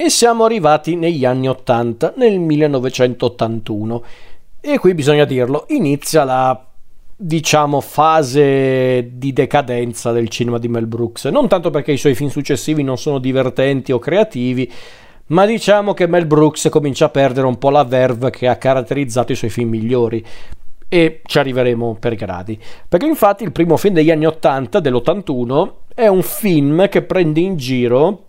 E siamo arrivati negli anni 80, nel 1981. E qui bisogna dirlo, inizia la, diciamo, fase di decadenza del cinema di Mel Brooks. Non tanto perché i suoi film successivi non sono divertenti o creativi, ma diciamo che Mel Brooks comincia a perdere un po' la verve che ha caratterizzato i suoi film migliori. E ci arriveremo per gradi. Perché infatti il primo film degli anni 80, dell'81, è un film che prende in giro,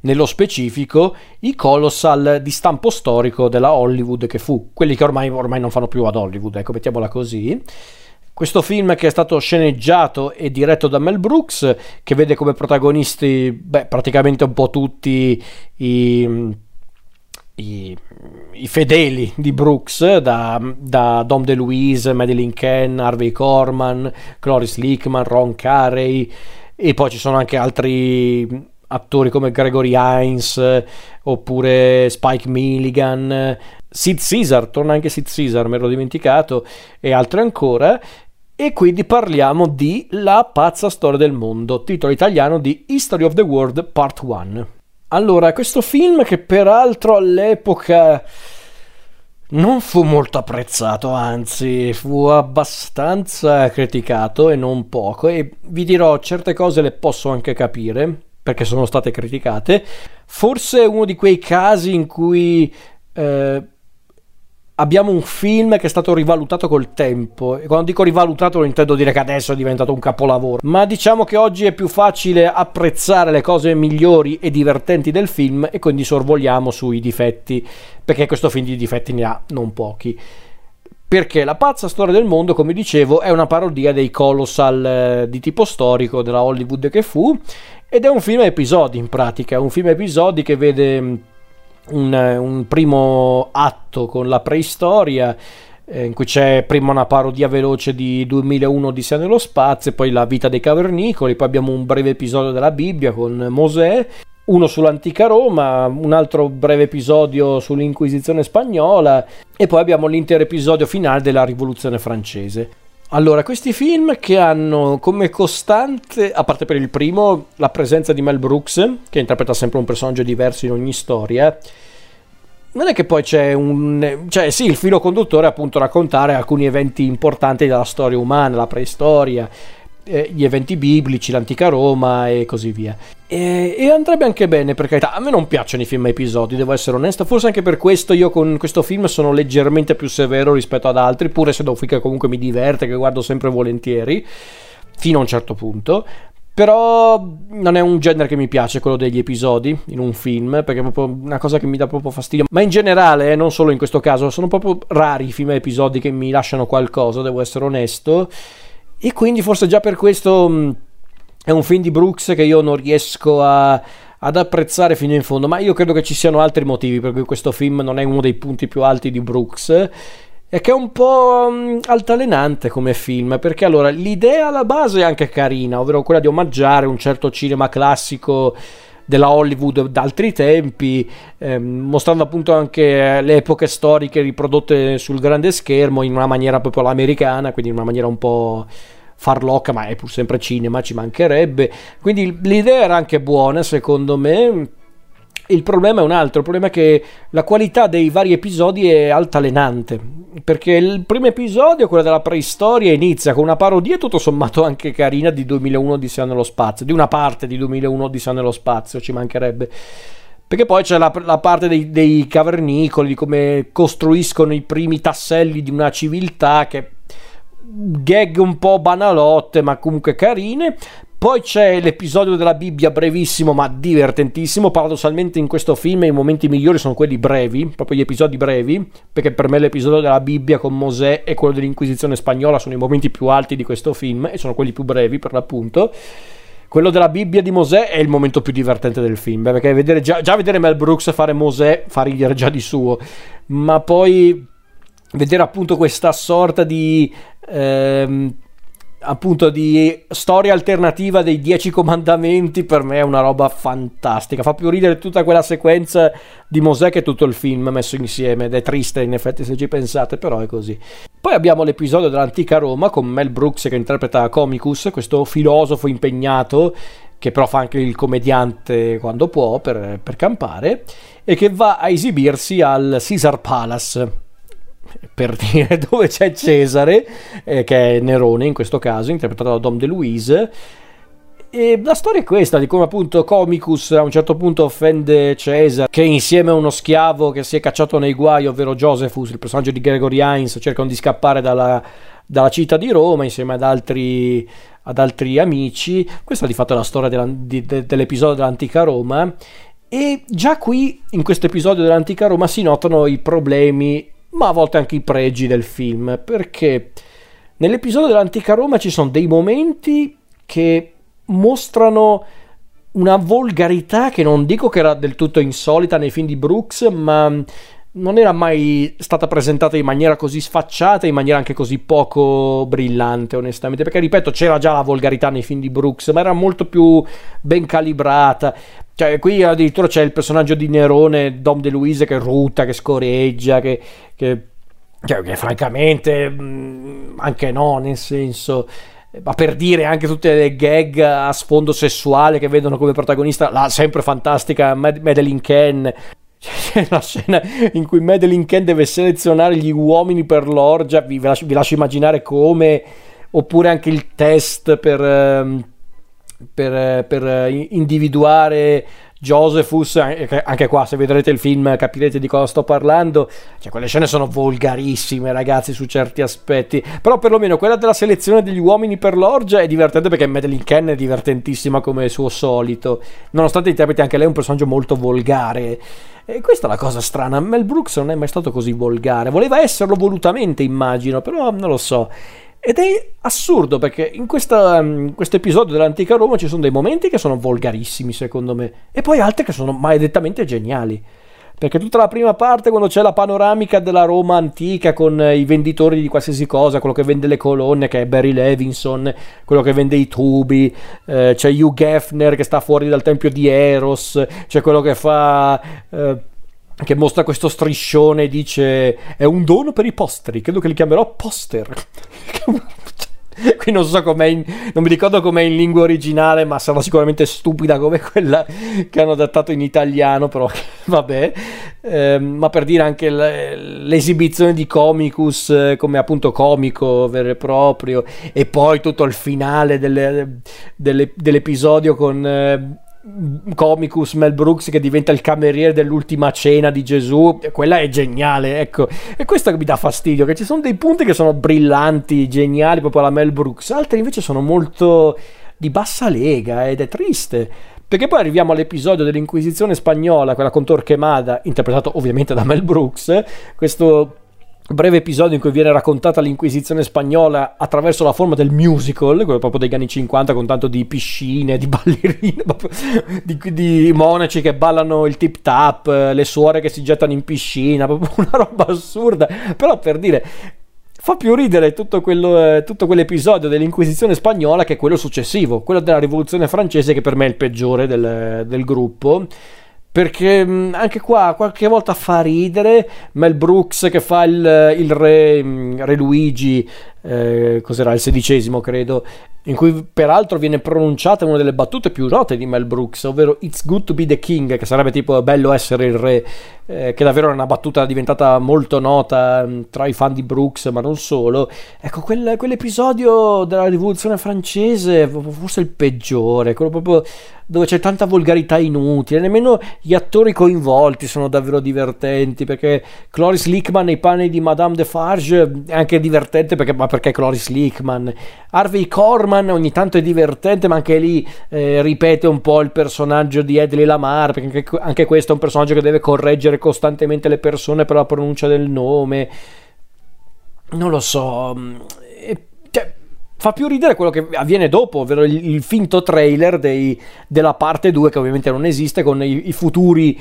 nello specifico, i colossal di stampo storico della Hollywood che fu, quelli che ormai non fanno più ad Hollywood, ecco, mettiamola così. Questo film, che è stato sceneggiato e diretto da Mel Brooks, che vede come protagonisti praticamente un po' tutti i fedeli di Brooks, da Dom DeLuise, Madeline Kahn, Harvey Korman, Cloris Leachman, Ron Carey, e poi ci sono anche altri attori come Gregory Hines, oppure Spike Milligan, Sid Caesar, torna anche Sid Caesar, me l'ho dimenticato, e altri ancora. E quindi parliamo di La Pazza Storia del Mondo, titolo italiano di History of the World Part 1. Allora, questo film, che peraltro all'epoca non fu molto apprezzato, anzi fu abbastanza criticato, e non poco, e vi dirò, certe cose le posso anche capire perché sono state criticate. Forse è uno di quei casi in cui abbiamo un film che è stato rivalutato col tempo, e quando dico rivalutato non intendo dire che adesso è diventato un capolavoro, ma diciamo che oggi è più facile apprezzare le cose migliori e divertenti del film, e quindi sorvoliamo sui difetti, perché questo film di difetti ne ha non pochi. Perché La Pazza Storia del Mondo, come dicevo, è una parodia dei colossal di tipo storico della Hollywood che fu, ed è un film a episodi, in pratica. È un film a episodi che vede un primo atto con la preistoria, in cui c'è prima una parodia veloce di 2001 Odissea nello spazio, poi la vita dei cavernicoli, poi abbiamo un breve episodio della Bibbia con Mosè, uno sull'antica Roma, un altro breve episodio sull'Inquisizione spagnola, e poi abbiamo l'intero episodio finale della Rivoluzione francese. Allora, questi film che hanno come costante, a parte per il primo, la presenza di Mel Brooks, che interpreta sempre un personaggio diverso in ogni storia, non è che poi c'è il filo conduttore è appunto raccontare alcuni eventi importanti della storia umana, la preistoria, gli eventi biblici, l'antica Roma e così via. E andrebbe anche bene, per carità. A me non piacciono i film a episodi, devo essere onesto, forse anche per questo io con questo film sono leggermente più severo rispetto ad altri, pur essendo un film che comunque mi diverte, che guardo sempre volentieri fino a un certo punto. Però non è un genere che mi piace, quello degli episodi in un film, perché è proprio una cosa che mi dà proprio fastidio. Ma in generale, non solo in questo caso, sono proprio rari i film a episodi che mi lasciano qualcosa, devo essere onesto. E quindi forse già per questo è un film di Brooks che io non riesco ad apprezzare fino in fondo, ma io credo che ci siano altri motivi per cui questo film non è uno dei punti più alti di Brooks, e che è un po' altalenante come film, perché allora l'idea alla base è anche carina, ovvero quella di omaggiare un certo cinema classico della Hollywood d'altri tempi, mostrando appunto anche le epoche storiche riprodotte sul grande schermo in una maniera proprio all'americana, quindi in una maniera un po' farlocca, ma è pur sempre cinema, ci mancherebbe. Quindi l'idea era anche buona, secondo me. Il problema è un altro, il problema è che la qualità dei vari episodi è altalenante, perché il primo episodio, quello della preistoria, inizia con una parodia tutto sommato anche carina di 2001 Odissea nello spazio, di una parte di 2001 Odissea nello spazio, ci mancherebbe, perché poi c'è la parte dei cavernicoli, di come costruiscono i primi tasselli di una civiltà, che gag un po' banalotte ma comunque carine. Poi c'è l'episodio della Bibbia, brevissimo ma divertentissimo. Paradossalmente in questo film i momenti migliori sono quelli brevi, proprio gli episodi brevi, perché per me l'episodio della Bibbia con Mosè e quello dell'Inquisizione spagnola sono i momenti più alti di questo film, e sono quelli più brevi per l'appunto. Quello della Bibbia di Mosè è il momento più divertente del film, perché vedere già vedere Mel Brooks fare Mosè fa ridere già di suo, ma poi vedere appunto questa sorta di appunto di storia alternativa dei 10 comandamenti, per me è una roba fantastica. Fa più ridere tutta quella sequenza di Mosè che tutto il film messo insieme, ed è triste in effetti se ci pensate, però è così. Poi abbiamo l'episodio dell'antica Roma con Mel Brooks che interpreta Comicus, questo filosofo impegnato che però fa anche il commediante quando può per campare, e che va a esibirsi al Caesar Palace, per dire, dove c'è Cesare, che è Nerone in questo caso, interpretato da Dom DeLuise. E la storia è questa, di come appunto Comicus a un certo punto offende Cesare, che insieme a uno schiavo che si è cacciato nei guai, ovvero Josephus, il personaggio di Gregory Hines, cercano di scappare dalla città di Roma insieme ad altri amici. Questa di fatto è la storia dell'episodio dell'antica Roma, e già qui in questo episodio dell'antica Roma si notano i problemi, ma a volte anche i pregi del film, perché nell'episodio dell'antica Roma ci sono dei momenti che mostrano una volgarità che non dico che era del tutto insolita nei film di Brooks, ma non era mai stata presentata in maniera così sfacciata, in maniera anche così poco brillante, onestamente, perché ripeto, c'era già la volgarità nei film di Brooks, ma era molto più ben calibrata. Cioè, qui addirittura c'è il personaggio di Nerone, Dom DeLuise, che ruta, che scoreggia, che francamente anche no, nel senso, ma per dire, anche tutte le gag a sfondo sessuale che vedono come protagonista la sempre fantastica Madeline Kahn. C'è una scena in cui Madeline Kahn deve selezionare gli uomini per l'orgia, vi lascio immaginare come, oppure anche il test per individuare Josephus. Anche qua, se vedrete il film, capirete di cosa sto parlando. Cioè, quelle scene sono volgarissime, ragazzi, su certi aspetti, però perlomeno quella della selezione degli uomini per l'orgia è divertente, perché Madeline Kahn è divertentissima come suo solito, nonostante interpreti anche lei un personaggio molto volgare. E questa è la cosa strana, Mel Brooks non è mai stato così volgare, voleva esserlo volutamente, immagino, però non lo so. Ed è assurdo, perché in questo episodio dell'antica Roma ci sono dei momenti che sono volgarissimi, secondo me, e poi altri che sono maledettamente geniali, perché tutta la prima parte, quando c'è la panoramica della Roma antica con i venditori di qualsiasi cosa, quello che vende le colonne, che è Barry Levinson, quello che vende i tubi, c'è Hugh Geffner che sta fuori dal tempio di Eros, c'è quello che fa... che mostra questo striscione e dice: è un dono per i posteri, credo che li chiamerò poster. Qui non so com'è, non mi ricordo com'è in lingua originale, ma sarà sicuramente stupida come quella che hanno adattato in italiano, però vabbè. Ma per dire, anche l'esibizione di Comicus come appunto comico vero e proprio, e poi tutto il finale dell'episodio con... Comicus Mel Brooks che diventa il cameriere dell'ultima cena di Gesù, quella è geniale, ecco. E questo mi dà fastidio, che ci sono dei punti che sono brillanti, geniali, proprio alla Mel Brooks, altri invece sono molto di bassa lega, ed è triste, perché poi arriviamo all'episodio dell'Inquisizione spagnola, quella con Torquemada, interpretato ovviamente da Mel Brooks, questo breve episodio in cui viene raccontata l'Inquisizione spagnola attraverso la forma del musical, quello proprio degli anni 50, con tanto di piscine, di ballerine, di monaci che ballano il tip tap, le suore che si gettano in piscina, proprio una roba assurda. Però per dire, fa più ridere tutto quell'episodio dell'Inquisizione spagnola che quello successivo, quello della Rivoluzione francese, che per me è il peggiore del gruppo, perché anche qua qualche volta fa ridere Mel Brooks che fa il re Luigi, cos'era, il 16º credo, in cui peraltro viene pronunciata una delle battute più note di Mel Brooks, ovvero "It's good to be the king", che sarebbe tipo "bello essere il re", che davvero è una battuta diventata molto nota tra i fan di Brooks, ma non solo. Ecco, quell'episodio della Rivoluzione francese forse il peggiore, quello proprio dove c'è tanta volgarità inutile, nemmeno gli attori coinvolti sono davvero divertenti, perché Cloris Leachman nei panni di Madame de Farge è anche divertente, perché Cloris Leachman. Harvey Korman ogni tanto è divertente, ma anche lì ripete un po' il personaggio di Edley Lamar, perché anche questo è un personaggio che deve correggere costantemente le persone per la pronuncia del nome, non lo so. Fa più ridere quello che avviene dopo, ovvero il finto trailer della parte 2, che ovviamente non esiste, con i futuri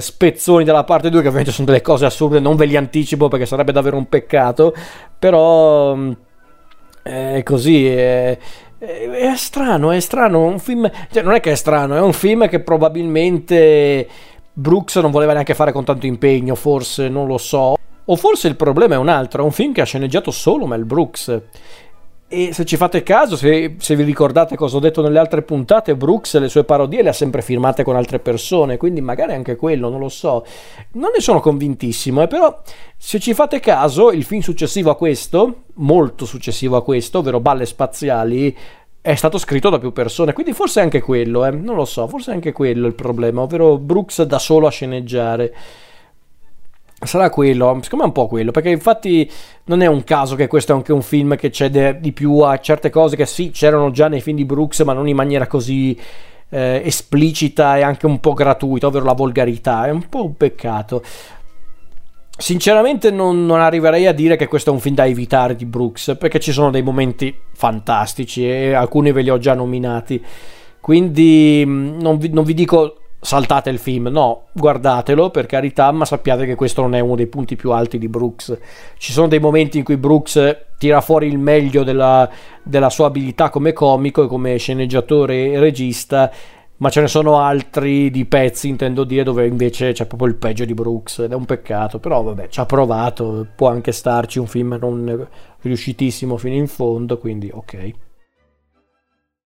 spezzoni della parte 2, che ovviamente sono delle cose assurde, non ve li anticipo perché sarebbe davvero un peccato, però è così, è strano, un film, cioè, non è che è strano, è un film che probabilmente Brooks non voleva neanche fare con tanto impegno, forse, non lo so, o forse il problema è un altro, è un film che ha sceneggiato solo Mel Brooks. E se ci fate caso, se vi ricordate cosa ho detto nelle altre puntate, Brooks le sue parodie le ha sempre firmate con altre persone, quindi magari anche quello, non lo so. Non ne sono convintissimo, però se ci fate caso il film successivo a questo, molto successivo a questo, ovvero Balle Spaziali, è stato scritto da più persone, quindi forse anche quello, non lo so, forse anche quello è il problema, ovvero Brooks da solo a sceneggiare. Sarà quello, secondo me è un po' quello, perché infatti non è un caso che questo è anche un film che cede di più a certe cose che sì, c'erano già nei film di Brooks, ma non in maniera così esplicita e anche un po' gratuita, ovvero la volgarità. È un po' un peccato. Sinceramente non arriverei a dire che questo è un film da evitare di Brooks, perché ci sono dei momenti fantastici e alcuni ve li ho già nominati, quindi non vi dico saltate il film, no, guardatelo per carità, ma sappiate che questo non è uno dei punti più alti di Brooks. Ci sono dei momenti in cui Brooks tira fuori il meglio della sua abilità come comico e come sceneggiatore e regista, ma ce ne sono altri di pezzi, intendo dire, dove invece c'è proprio il peggio di Brooks, ed è un peccato, però vabbè, ci ha provato, può anche starci un film non riuscitissimo fino in fondo, quindi ok.